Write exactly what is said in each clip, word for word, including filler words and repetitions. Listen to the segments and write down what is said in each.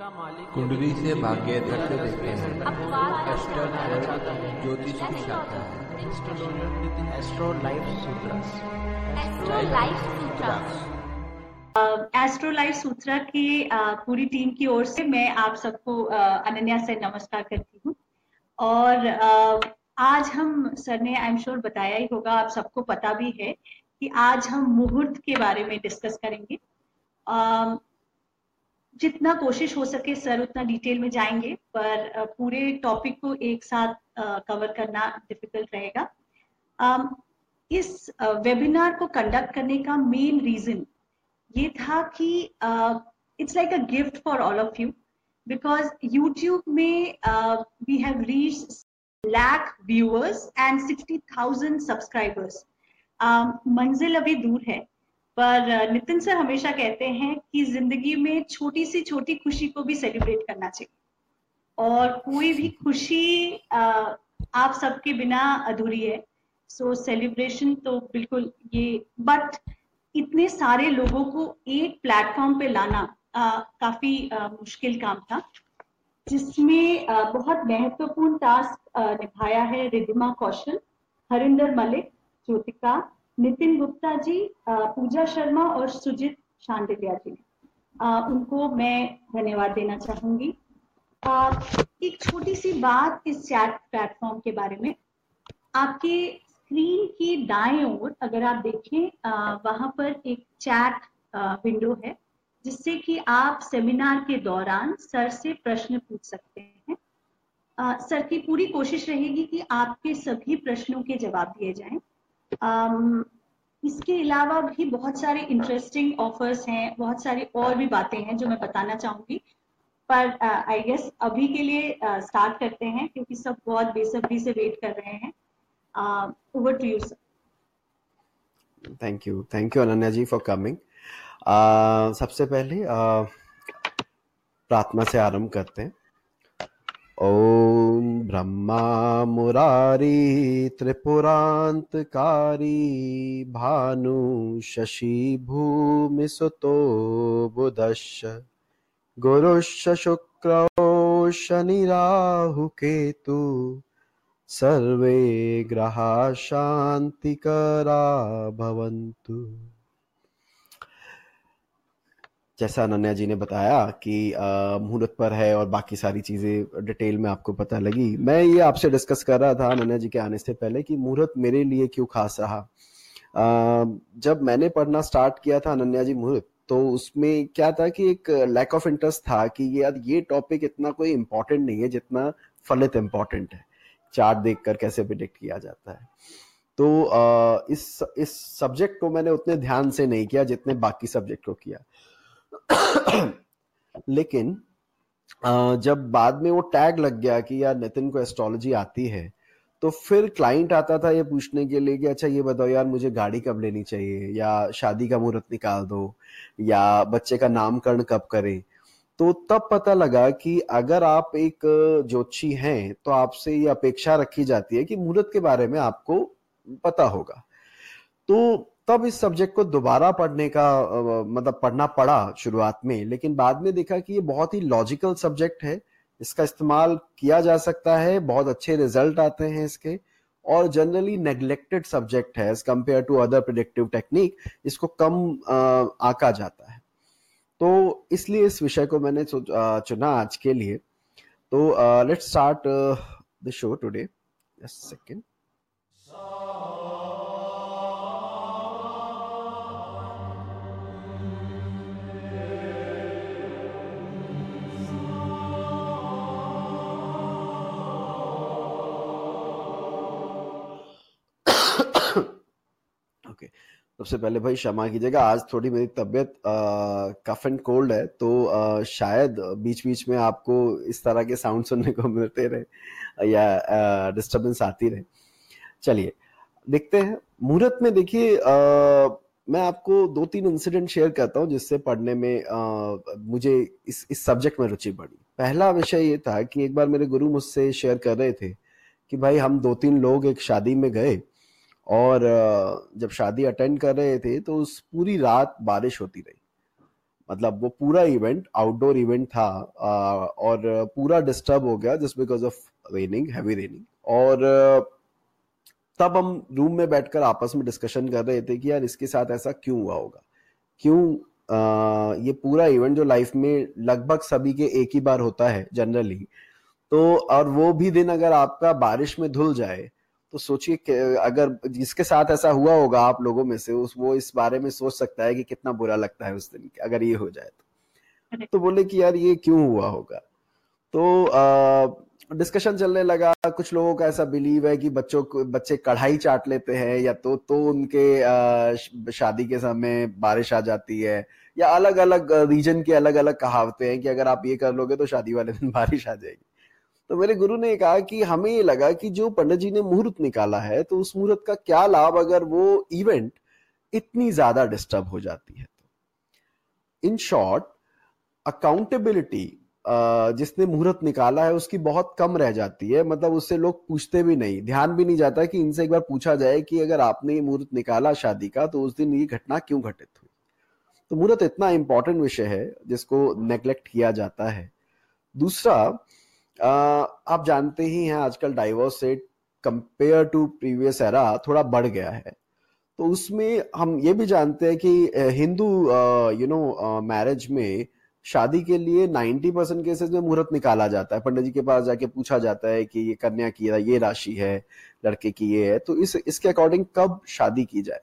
कुंडली से भाग्य तक देखते हैं। ज्योतिष की शाखा है Astro Life Sutras. Astro Life Sutras Astro Life Sutra की पूरी टीम की ओर से मैं आप सबको अनन्या से नमस्कार करती हूँ। और आज हम सर ने आई एम श्योर बताया ही होगा, आप सबको पता भी है कि आज हम मुहूर्त के बारे में डिस्कस करेंगे। जितना कोशिश हो सके सर उतना डिटेल में जाएंगे, पर पूरे टॉपिक को एक साथ कवर करना डिफिकल्ट रहेगा। इस वेबिनार को कंडक्ट करने का मेन रीजन ये था कि it's like a gift for all of you, because YouTube में we have reached lakh viewers and sixty thousand subscribers. मंजिल अभी दूर है, पर नितिन सर हमेशा कहते हैं कि जिंदगी में छोटी सी छोटी खुशी को भी सेलिब्रेट करना चाहिए, और कोई भी खुशी आप सबके बिना अधूरी है। सो सेलिब्रेशन तो बिल्कुल ये, बट इतने सारे लोगों को एक प्लेटफॉर्म पे लाना आ, काफी आ, मुश्किल काम था, जिसमें आ, बहुत महत्वपूर्ण टास्क निभाया है रिदिमा कौशल, हरिंदर मलिक, ज्योतिका, नितिन गुप्ता जी, पूजा शर्मा और सुजित शांति जी ने। उनको मैं धन्यवाद देना चाहूंगी। एक छोटी सी बात इस चैट प्लेटफॉर्म के बारे में, आपके स्क्रीन की दाएं ओर अगर आप देखें वहां पर एक चैट विंडो है, जिससे कि आप सेमिनार के दौरान सर से प्रश्न पूछ सकते हैं। सर की पूरी कोशिश रहेगी कि आपके सभी प्रश्नों के जवाब दिए जाएं। Um, इसके अलावा भी बहुत सारे इंटरेस्टिंग ऑफर्स हैं, बहुत सारी और भी बातें हैं जो मैं बताना चाहूंगी, पर आई uh, गेस अभी के लिए स्टार्ट uh, करते हैं, क्योंकि सब बहुत बेसब्री से वेट कर रहे हैं। Over to you sir. Thank you thank you Ananya ji for coming. सबसे पहले uh, प्रार्थना से आरंभ करते हैं। ओम ब्रह्मा मुरारी त्रिपुरांतकारी भानु शशि भूमि सुतो बुद्धश गुरुश्च शुक्रो शनि राहु केतु सर्वे ग्रहा शांतिकरा भवन्तु। जैसा अनन्या जी ने बताया कि मुहूर्त पर है और बाकी सारी चीज़ें डिटेल में आपको पता लगी। मैं ये आपसे डिस्कस कर रहा था अनन्या जी के आने से पहले कि मुहूर्त मेरे लिए क्यों खास रहा। आ, जब मैंने पढ़ना स्टार्ट किया था अनन्या जी मुहूर्त, तो उसमें क्या था कि एक लैक ऑफ इंटरेस्ट था कि यार ये टॉपिक इतना कोई इम्पोर्टेंट नहीं है जितना फलित इम्पोर्टेंट है, चार्ट देख कर कैसे प्रिडिक्ट किया जाता है। तो आ, इस इस सब्जेक्ट को मैंने उतने ध्यान से नहीं किया जितने बाकी सब्जेक्ट को किया। लेकिन जब बाद में वो टैग लग गया कि यार नितिन को एस्ट्रोलॉजी आती है, तो फिर क्लाइंट आता था ये पूछने के लिए कि अच्छा ये बताओ यार मुझे गाड़ी कब लेनी चाहिए, या शादी का मुहूर्त निकाल दो, या बच्चे का नामकरण कब करें। तो तब पता लगा कि अगर आप एक ज्योतिषी हैं तो आपसे ये अपेक्षा रखी जाती है कि मुहूर्त के बारे में आपको पता होगा। तो तब इस सब्जेक्ट को दोबारा पढ़ने का मतलब पढ़ना पड़ा शुरुआत में, लेकिन बाद में देखा कि ये बहुत ही लॉजिकल सब्जेक्ट है, इसका इस्तेमाल किया जा सकता है, बहुत अच्छे रिजल्ट आते हैं इसके, और जनरली नेग्लेक्टेड सब्जेक्ट है as compare to other predictive technique, इसको कम आंका जाता है। तो इसलिए इस विषय को मैंने चुना आज के लिए। तो let's start the show today. Just second. सबसे पहले भाई क्षमा कीजिएगा, आज थोड़ी मेरी तबीयत कफ एंड कोल्ड है, तो आ, शायद बीच बीच में आपको इस तरह के साउंड सुनने को मिलते रहे या डिस्टर्बेंस आती रहे। चलिए देखते हैं मुहूर्त में। देखिए मैं आपको दो तीन इंसिडेंट शेयर करता हूँ जिससे पढ़ने में आ, मुझे इस इस सब्जेक्ट में रुचि बढ़ी। पहला विषय ये था कि एक बार मेरे गुरु मुझसे शेयर कर रहे थे कि भाई हम दो तीन लोग एक शादी में गए, और जब शादी अटेंड कर रहे थे तो उस पूरी रात बारिश होती रही। मतलब वो पूरा इवेंट आउटडोर इवेंट था और पूरा डिस्टर्ब हो गया just because of raining, heavy raining. और तब हम रूम में बैठकर आपस में डिस्कशन कर रहे थे कि यार इसके साथ ऐसा क्यों हुआ होगा, क्यों आ, ये पूरा इवेंट जो लाइफ में लगभग सभी के एक ही बार होता है जनरली, तो और वो भी दिन अगर आपका बारिश में धुल जाए तो सोचिए अगर जिसके साथ ऐसा हुआ होगा आप लोगों में से उस वो इस बारे में सोच सकता है कि कितना बुरा लगता है उस दिन अगर ये हो जाए तो। तो बोले कि यार ये क्यों हुआ होगा, तो आ, डिस्कशन चलने लगा। कुछ लोगों का ऐसा बिलीव है कि बच्चों को बच्चे कढ़ाई चाट लेते हैं या तो तो उनके शादी के समय बारिश आ जाती है, या अलग अलग रीजन के अलग अलग कहावते हैं कि अगर आप ये कर लोगे तो शादी वाले दिन बारिश आ जाएगी। तो मेरे गुरु ने कहा कि हमें ये लगा कि जो पंडित जी ने मुहूर्त निकाला है तो उस मुहूर्त का क्या लाभ अगर वो इवेंट इतनी ज्यादा डिस्टर्ब हो जाती है। इन शॉर्ट अकाउंटेबिलिटी जिसने मुहूर्त निकाला है उसकी बहुत कम रह जाती है, मतलब उससे लोग पूछते भी नहीं, ध्यान भी नहीं जाता कि इनसे एक बार पूछा जाए कि अगर आपने ये मुहूर्त निकाला शादी का तो उस दिन ये घटना क्यों घटित हुई। तो मुहूर्त इतना इंपॉर्टेंट विषय है जिसको नेग्लेक्ट किया जाता है। दूसरा, आप जानते ही हैं आजकल divorce rate compare to previous era थोड़ा बढ़ गया है, तो उसमें हम ये भी जानते हैं कि हिंदू यू नो मैरिज में शादी के लिए नब्बे परसेंट केसेस में मुहूर्त निकाला जाता है, पंडित जी के पास जाके पूछा जाता है कि ये कन्या की ये राशि है, लड़के की ये है, तो इस इसके अकॉर्डिंग कब शादी की जाए।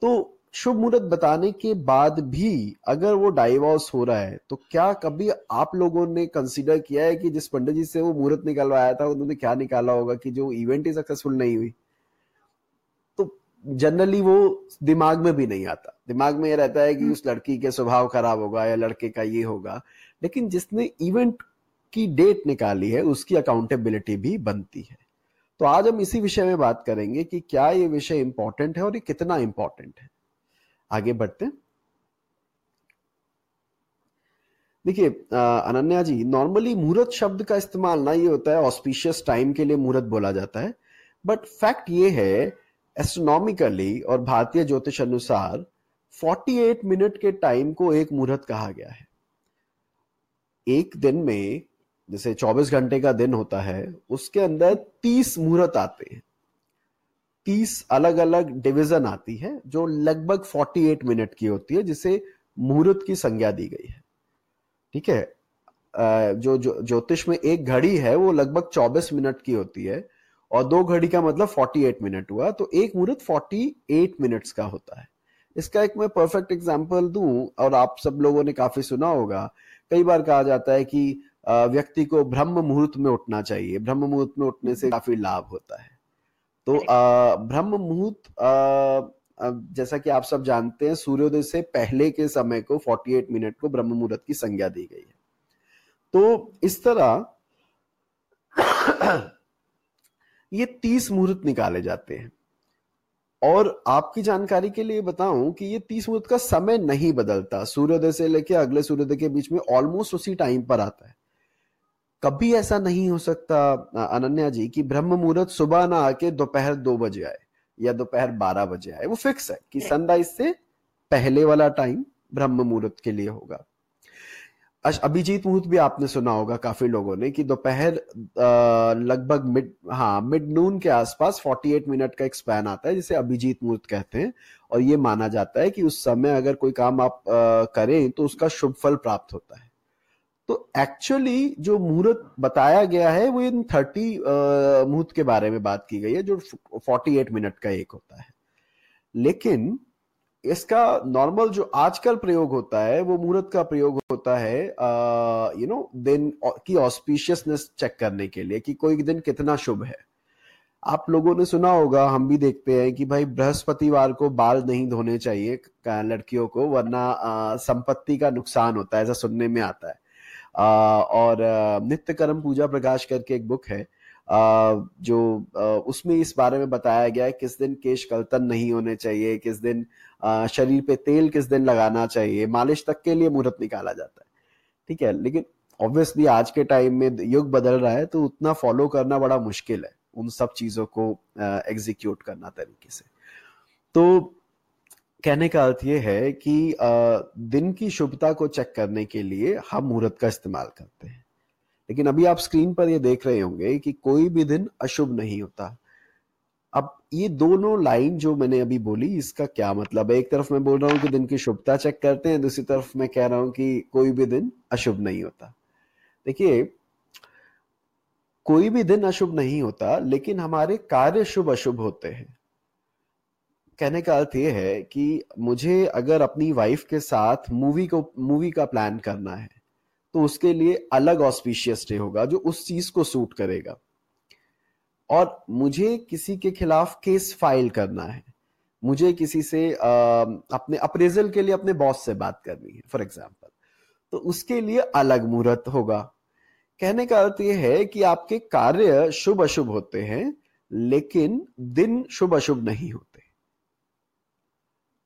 तो शुभ मुहूर्त बताने के बाद भी अगर वो डाइवोर्स हो रहा है तो क्या कभी आप लोगों ने कंसीडर किया है कि जिस पंडित जी से वो मुहूर्त निकलवाया था उन्होंने क्या निकाला होगा कि जो इवेंट ही सक्सेसफुल नहीं हुई। तो जनरली वो दिमाग में भी नहीं आता, दिमाग में ये रहता है कि उस लड़की के स्वभाव खराब होगा या लड़के का ये होगा, लेकिन जिसने इवेंट की डेट निकाली है उसकी अकाउंटेबिलिटी भी बनती है। तो आज हम इसी विषय में बात करेंगे कि क्या ये विषय इंपॉर्टेंट है और ये कितना इंपॉर्टेंट है। आगे बढ़ते हैं। देखिए अनन्या जी, नॉर्मली मुहूर्त शब्द का इस्तेमाल ना ये होता है ऑस्पिशियस टाइम के लिए मुहूर्त बोला जाता है, बट फैक्ट ये है एस्ट्रोनॉमिकली और भारतीय ज्योतिष अनुसार अड़तालीस मिनट के टाइम को एक मुहूर्त कहा गया है। एक दिन में जैसे चौबीस घंटे का दिन होता है उसके अंदर तीस मुहूर्त आते हैं, तीस अलग अलग डिवीजन आती है जो लगभग अड़तालीस मिनट की होती है, जिसे मुहूर्त की संज्ञा दी गई है। ठीक है, जो ज्योतिष में एक घड़ी है वो लगभग चौबीस मिनट की होती है और दो घड़ी का मतलब अड़तालीस मिनट हुआ, तो एक मुहूर्त अड़तालीस मिनट्स का होता है। इसका एक मैं परफेक्ट एग्जांपल दूं, और आप सब लोगों ने काफी सुना होगा, कई बार कहा जाता है कि व्यक्ति को ब्रह्म मुहूर्त में उठना चाहिए, ब्रह्म मुहूर्त में उठने से काफी लाभ होता है। तो ब्रह्म मुहूर्त जैसा कि आप सब जानते हैं सूर्योदय से पहले के समय को अड़तालीस मिनट को ब्रह्म मुहूर्त की संज्ञा दी गई है। तो इस तरह ये तीस मुहूर्त निकाले जाते हैं। और आपकी जानकारी के लिए बताऊं कि ये तीस मुहूर्त का समय नहीं बदलता, सूर्योदय से लेकर अगले सूर्योदय के बीच में ऑलमोस्ट उसी टाइम पर आता है। कभी ऐसा नहीं हो सकता अनन्या जी कि ब्रह्म मुहूर्त सुबह ना आके दोपहर दो बजे आए या दोपहर बारह बजे आए, वो फिक्स है कि सनराइज से पहले वाला टाइम ब्रह्म मुहूर्त के लिए होगा। अभिजीत मुहूर्त भी आपने सुना होगा काफी लोगों ने कि दोपहर लगभग मिड हाँ मिड नून के आसपास अड़तालीस मिनट का एक स्पैन आता है जिसे अभिजीत मुहूर्त कहते हैं, और ये माना जाता है कि उस समय अगर कोई काम आप आ, करें तो उसका शुभ फल प्राप्त होता है। तो एक्चुअली जो मुहूर्त बताया गया है वो इन तीस मुहूर्त के बारे में बात की गई है जो अड़तालीस मिनट का एक होता है, लेकिन इसका नॉर्मल जो आजकल प्रयोग होता है वो मुहूर्त का प्रयोग होता है यू नो दिन की ऑस्पिशियसनेस चेक करने के लिए कि कोई दिन कितना शुभ है। आप लोगों ने सुना होगा, हम भी देखते हैं कि भाई बृहस्पतिवार को बाल नहीं धोने चाहिए लड़कियों को, वरना संपत्ति का नुकसान होता है, ऐसा सुनने में आता है। आ, और नित्य कर्म पूजा प्रकाश करके एक बुक है आ, जो आ, उसमें इस बारे में बताया गया है किस दिन केश कलतन नहीं होने चाहिए, किस दिन आ, शरीर पे तेल किस दिन लगाना चाहिए, मालिश तक के लिए मुहूर्त निकाला जाता है। ठीक है, लेकिन ऑब्वियसली आज के टाइम में युग बदल रहा है तो उतना फॉलो करना बड़ा मुश्किल है उन सब चीजों को एग्जीक्यूट करना तरीके से। तो कहने का अर्थ ये है कि दिन की शुभता को चेक करने के लिए हम मुहूर्त का इस्तेमाल करते हैं, लेकिन अभी आप स्क्रीन पर ये देख रहे होंगे कि कोई भी दिन अशुभ नहीं होता। अब ये दोनों लाइन जो मैंने अभी बोली, इसका क्या मतलब है? एक तरफ मैं बोल रहा हूं कि दिन की शुभता चेक करते हैं, दूसरी तरफ मैं कह रहा हूं कि कोई भी दिन अशुभ नहीं होता। देखिए, कोई भी दिन अशुभ नहीं होता, लेकिन हमारे कार्य शुभ अशुभ होते हैं। कहने का अर्थ ये है कि मुझे अगर अपनी वाइफ के साथ मूवी को मूवी का प्लान करना है तो उसके लिए अलग ऑस्पिशियस डे होगा जो उस चीज को सूट करेगा, और मुझे किसी के खिलाफ केस फाइल करना है, मुझे किसी से आ, अपने अप्रेजल के लिए अपने बॉस से बात करनी है फॉर एग्जांपल, तो उसके लिए अलग मुहूर्त होगा। कहने का अर्थ यह है कि आपके कार्य शुभ अशुभ होते हैं, लेकिन दिन शुभ अशुभ नहीं होते।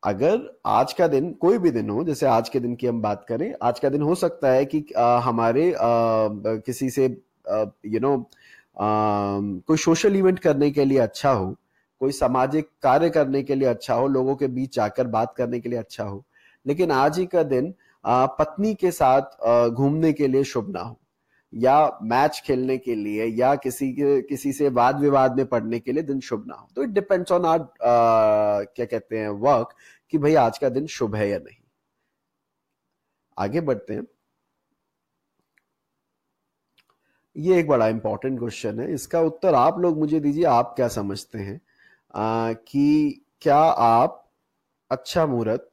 अगर आज का दिन कोई भी दिन हो, जैसे आज के दिन की हम बात करें, आज का दिन हो सकता है कि आ, हमारे आ, किसी से यू नो Uh, कोई सोशल इवेंट करने के लिए अच्छा हो, कोई सामाजिक कार्य करने के लिए अच्छा हो, लोगों के बीच जाकर बात करने के लिए अच्छा हो, लेकिन आज ही का दिन uh, पत्नी के साथ घूमने uh, के लिए शुभ ना हो, या मैच खेलने के लिए या किसी के किसी से वाद विवाद में पड़ने के लिए दिन शुभ ना हो। तो इट डिपेंड्स ऑन आवर क्या कहते हैं वर्क कि भाई आज का दिन शुभ है या नहीं। आगे बढ़ते हैं। ये एक बड़ा इंपॉर्टेंट क्वेश्चन है, इसका उत्तर आप लोग मुझे दीजिए। आप क्या समझते हैं आ, कि क्या आप अच्छा मुहूर्त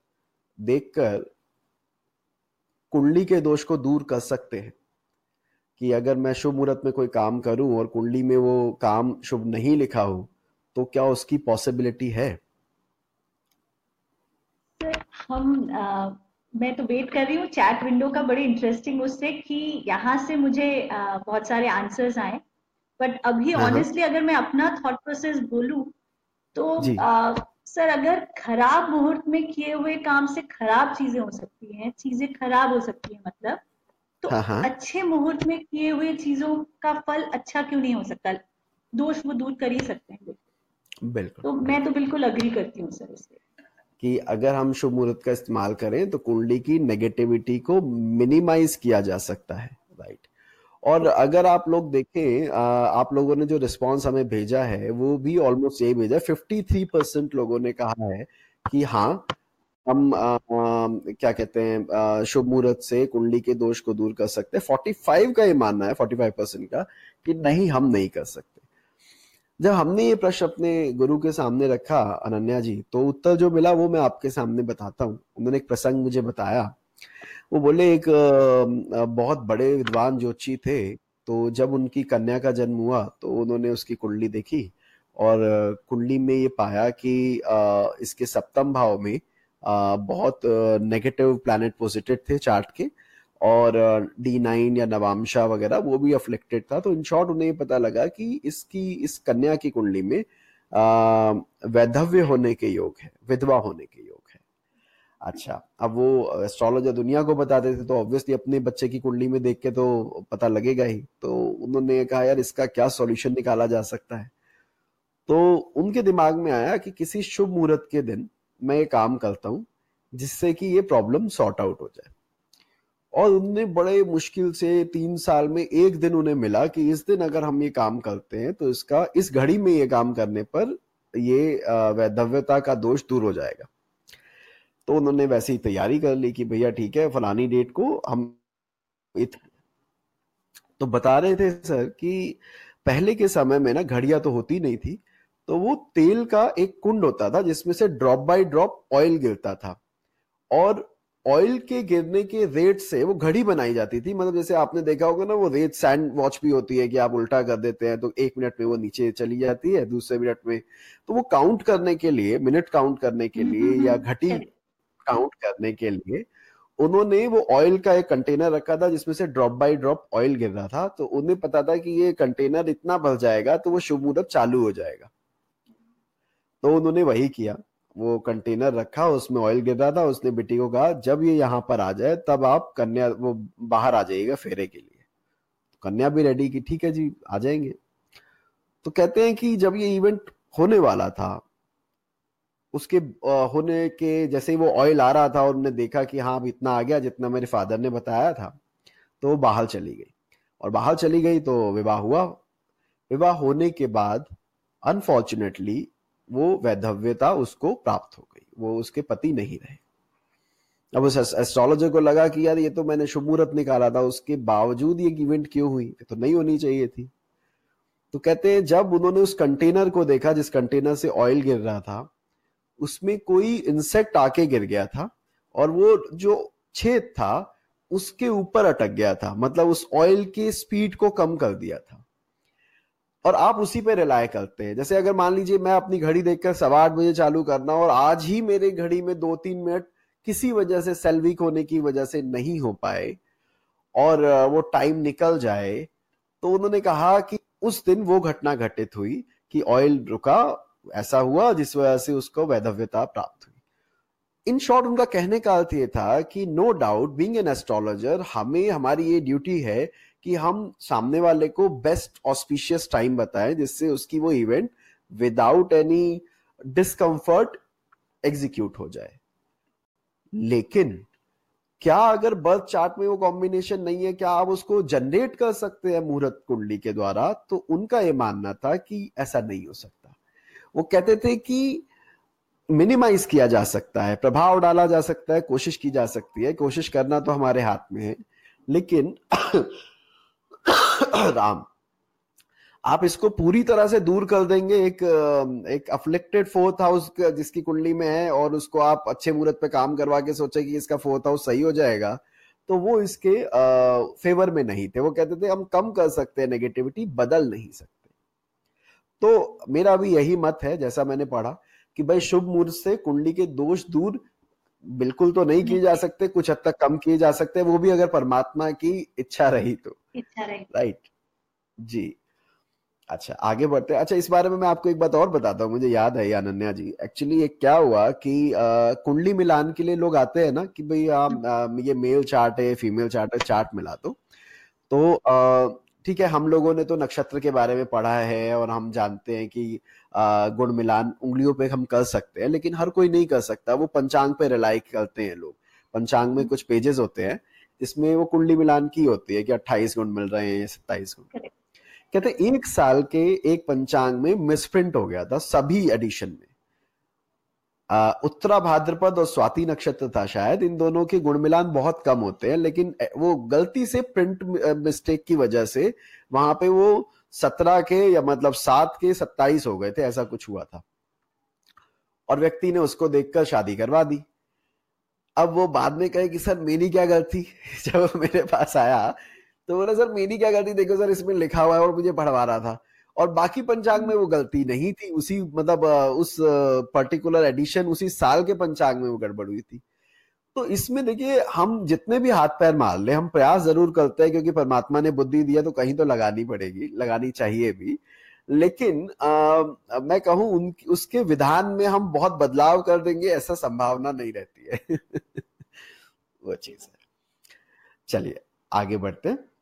देखकर कुंडली के दोष को दूर कर सकते हैं? कि अगर मैं शुभ मुहूर्त में कोई काम करूं और कुंडली में वो काम शुभ नहीं लिखा हो तो क्या उसकी पॉसिबिलिटी है? सर, हम आ, मैं तो वेट कर रही हूँ चैट विंडो का, बड़ी इंटरेस्टिंग उससे कि यहाँ से मुझे आ, बहुत सारे आंसर्स आए, बट अभी ऑनेस्टली अगर मैं अपना थॉट प्रोसेस बोलूं तो आ, सर अगर खराब मुहूर्त में किए हुए काम से खराब चीजें हो सकती हैं, चीजें खराब हो सकती हैं मतलब, तो अच्छे मुहूर्त में किए हुए चीजों का फल अच्छा क्यों नहीं हो सकता? दोष वो दूर कर ही सकते हैं। बिल्कुल, तो मैं तो बिल्कुल अग्री करती हूँ सर इससे कि अगर हम शुभ मुहूर्त का इस्तेमाल करें तो कुंडली की नेगेटिविटी को मिनिमाइज किया जा सकता है, राइट। और अगर आप लोग देखें, आप लोगों ने जो रिस्पांस हमें भेजा है वो भी ऑलमोस्ट यही भेजा है। तिरेपन परसेंट लोगों ने कहा है कि हाँ, हम आ, आ, क्या कहते हैं शुभ मुहूर्त से कुंडली के दोष को दूर कर सकते हैं। पैंतालीस का ये मानना है, पैंतालीस परसेंट का कि नहीं, हम नहीं कर सकते। जब हमने ये प्रश्न अपने गुरु के सामने रखा अनन्या जी, तो उत्तर जो मिला वो मैं आपके सामने बताता हूँ। उन्होंने एक प्रसंग मुझे बताया। वो बोले एक बहुत बड़े विद्वान ज्योतिषी थे, तो जब उनकी कन्या का जन्म हुआ तो उन्होंने उसकी कुंडली देखी और कुंडली में ये पाया कि इसके सप्तम भाव में बहुत नेगेटिव प्लैनेट पोजिटेड थे चार्ट के, और डी नाइन या नवामशा वगैरह वो भी अफ्लेक्टेड था। तो इन शॉर्ट उन्हें पता लगा कि इसकी इस कन्या की कुंडली में वैधव्य होने के योग है, विधवा होने के योग है। अच्छा, अब वो एस्ट्रोलॉजर दुनिया को बताते थे तो ऑब्वियसली अपने बच्चे की कुंडली में देख के तो पता लगेगा ही। तो उन्होंने कहा यार इसका क्या सॉल्यूशन निकाला जा सकता है। तो उनके दिमाग में आया कि किसी शुभ मुहूर्त के दिन मैं ये काम करता हूँ जिससे कि ये प्रॉब्लम सॉर्ट आउट हो जाए। और उनने बड़े मुश्किल से तीन साल में एक दिन उन्हें मिला कि इस दिन अगर हम ये काम करते हैं तो इसका इस घड़ी में ये काम करने पर ये वैधव्यता का दोष दूर हो जाएगा। तो उन्होंने वैसे ही तैयारी कर ली कि भैया ठीक है फलानी डेट को हम इत... तो बता रहे थे सर कि पहले के समय में ना घड़ियां तो होती नहीं थी, तो वो तेल का एक कुंड होता था जिसमें से ड्रॉप बाय ड्रॉप ऑयल गिरता था, और ऑयल के गिरने के रेट से वो घड़ी बनाई जाती थी। मतलब जैसे आपने देखा होगा ना, वो रेट सैंड वॉच भी होती है कि आप उल्टा कर देते हैं तो एक मिनट में वो नीचे चली जाती है, दूसरे मिनट में। तो वो काउंट करने के लिए, मिनट काउंट करने के लिए या घटी काउंट करने के लिए उन्होंने वो ऑयल का एक कंटेनर रखा था जिसमें से ड्रॉप बाय ड्रॉप ऑयल गिर रहा था। तो उन्हें पता था कि ये कंटेनर इतना भर जाएगा तो वो शुभ मुहूर्त चालू हो जाएगा। तो उन्होंने वही किया, वो कंटेनर रखा, उसमें ऑयल गिर रहा था। उसने बेटी को कहा जब ये यहाँ पर आ जाए तब आप कन्या वो बाहर आ जाइएगा फेरे के लिए। कन्या भी रेडी की ठीक है जी आ जाएंगे। तो कहते हैं कि जब ये इवेंट होने वाला था उसके होने के जैसे ही वो ऑयल आ रहा था और उन्होंने देखा कि हाँ अब इतना आ गया जितना मेरे फादर ने बताया था, तो बहाल चली गई और बहाल चली गई तो विवाह हुआ। विवाह होने के बाद अनफॉर्चुनेटली वो वैधव्यता उसको प्राप्त हो गई, वो उसके पति नहीं रहे। अब उस एस्ट्रोलॉजर को लगा कि यार ये तो मैंने शुभ मुहूर्त निकाला था, उसके बावजूद ये इवेंट क्यों हुई, तो नहीं होनी चाहिए थी। तो कहते हैं जब उन्होंने उस कंटेनर को देखा जिस कंटेनर से ऑयल गिर रहा था, उसमें कोई इंसेक्ट आके गिर गया था और वो जो छेद था उसके ऊपर अटक गया था, मतलब उस ऑयल के स्पीड को कम कर दिया था। और आप उसी पे रिलाय करते हैं। जैसे अगर मान लीजिए मैं अपनी घड़ी देखकर सवा आठ बजे चालू करना और आज ही मेरे घड़ी में दो तीन मिनट किसी वजह से सेल वीक होने की वजह से नहीं हो पाए और वो टाइम निकल जाए, तो उन्होंने कहा कि उस दिन वो घटना घटित हुई कि ऑयल रुका, ऐसा हुआ जिस वजह से उसको वैधव्यता प्राप्त हुई। इन शॉर्ट उनका कहने का अर्थ ये था कि no doubt being an astrologer हमें हमारी ये ड्यूटी है कि हम सामने वाले को बेस्ट ऑस्पिशियस टाइम बताएं जिससे उसकी वो event without any discomfort execute हो जाए। लेकिन क्या अगर बर्थ चार्ट में वो कॉम्बिनेशन नहीं है, क्या आप उसको जनरेट कर सकते हैं मुहूर्त कुंडली के द्वारा? तो उनका ये मानना था कि ऐसा नहीं हो सकता। वो कहते थे कि मिनिमाइज किया जा सकता है, प्रभाव डाला जा सकता है, कोशिश की जा सकती है, कोशिश करना तो हमारे हाथ में है, लेकिन राम आप इसको पूरी तरह से दूर कर देंगे एक एक अफ्लिक्टेड फोर्थ हाउस जिसकी कुंडली में है और उसको आप अच्छे मुहूर्त पे काम करवा के सोचे कि इसका फोर्थ हाउस सही हो जाएगा, तो वो इसके आ, फेवर में नहीं थे। वो कहते थे हम कम कर सकते हैं नेगेटिविटी, बदल नहीं सकते। तो मेरा भी यही मत है जैसा मैंने पढ़ा कि भाई शुभ मुहूर्त से कुंडली के दोष दूर बिल्कुल तो नहीं किए जा सकते, कुछ हद तक कम किए जा सकते, वो भी अगर परमात्मा की इच्छा रही तो। राइट जी, अच्छा आगे बढ़ते हैं। अच्छा इस बारे में मैं आपको एक बात और बताता हूँ, मुझे याद है अनन्या जी। एक्चुअली ये क्या हुआ कि कुंडली मिलान के लिए लोग आते हैं ना कि भाई आप ये मेल चार्ट है फीमेल चार्ट है, चार्ट मिला दो। तो ठीक है, हम लोगों ने तो नक्षत्र के बारे में पढ़ा है और हम जानते हैं कि आ, गुण मिलान उंगलियों पे हम कर सकते हैं, लेकिन हर कोई नहीं कर सकता। वो पंचांग पे रिलाई करते हैं लोग। पंचांग में कुछ पेजेस होते हैं जिसमें वो कुंडली मिलान की होती है कि अट्ठाईस गुण मिल रहे हैं या सत्ताईस गुण। कहते एक साल के एक पंचांग में मिसप्रिंट हो गया था सभी एडिशन में। उत्तरा भाद्रपद और स्वाति नक्षत्र था शायद, इन दोनों के गुण मिलान बहुत कम होते हैं, लेकिन वो गलती से प्रिंट मिस्टेक की वजह से वहां पे वो सत्रह के या मतलब सात के सत्ताईस हो गए थे, ऐसा कुछ हुआ था। और व्यक्ति ने उसको देखकर शादी करवा दी। अब वो बाद में कहे कि सर मेरी क्या गलती। जब मेरे पास आया तो बोला सर मेरी क्या गलती, देखो सर इसमें लिखा हुआ है और मुझे पढ़वा रहा था, और बाकी पंचांग में वो गलती नहीं थी, उसी मतलब उस पर्टिकुलर एडिशन उसी साल के पंचांग में वो गड़बड़ हुई थी। तो इसमें देखिए हम जितने भी हाथ पैर मार ले, हम प्रयास जरूर करते हैं क्योंकि परमात्मा ने बुद्धि दिया तो कहीं तो लगानी पड़ेगी, लगानी चाहिए भी, लेकिन आ, मैं कहूँ उसके विधान में हम बहुत बदलाव कर देंगे ऐसा संभावना नहीं रहती है। वो चीज है। चलिए आगे बढ़ते हैं।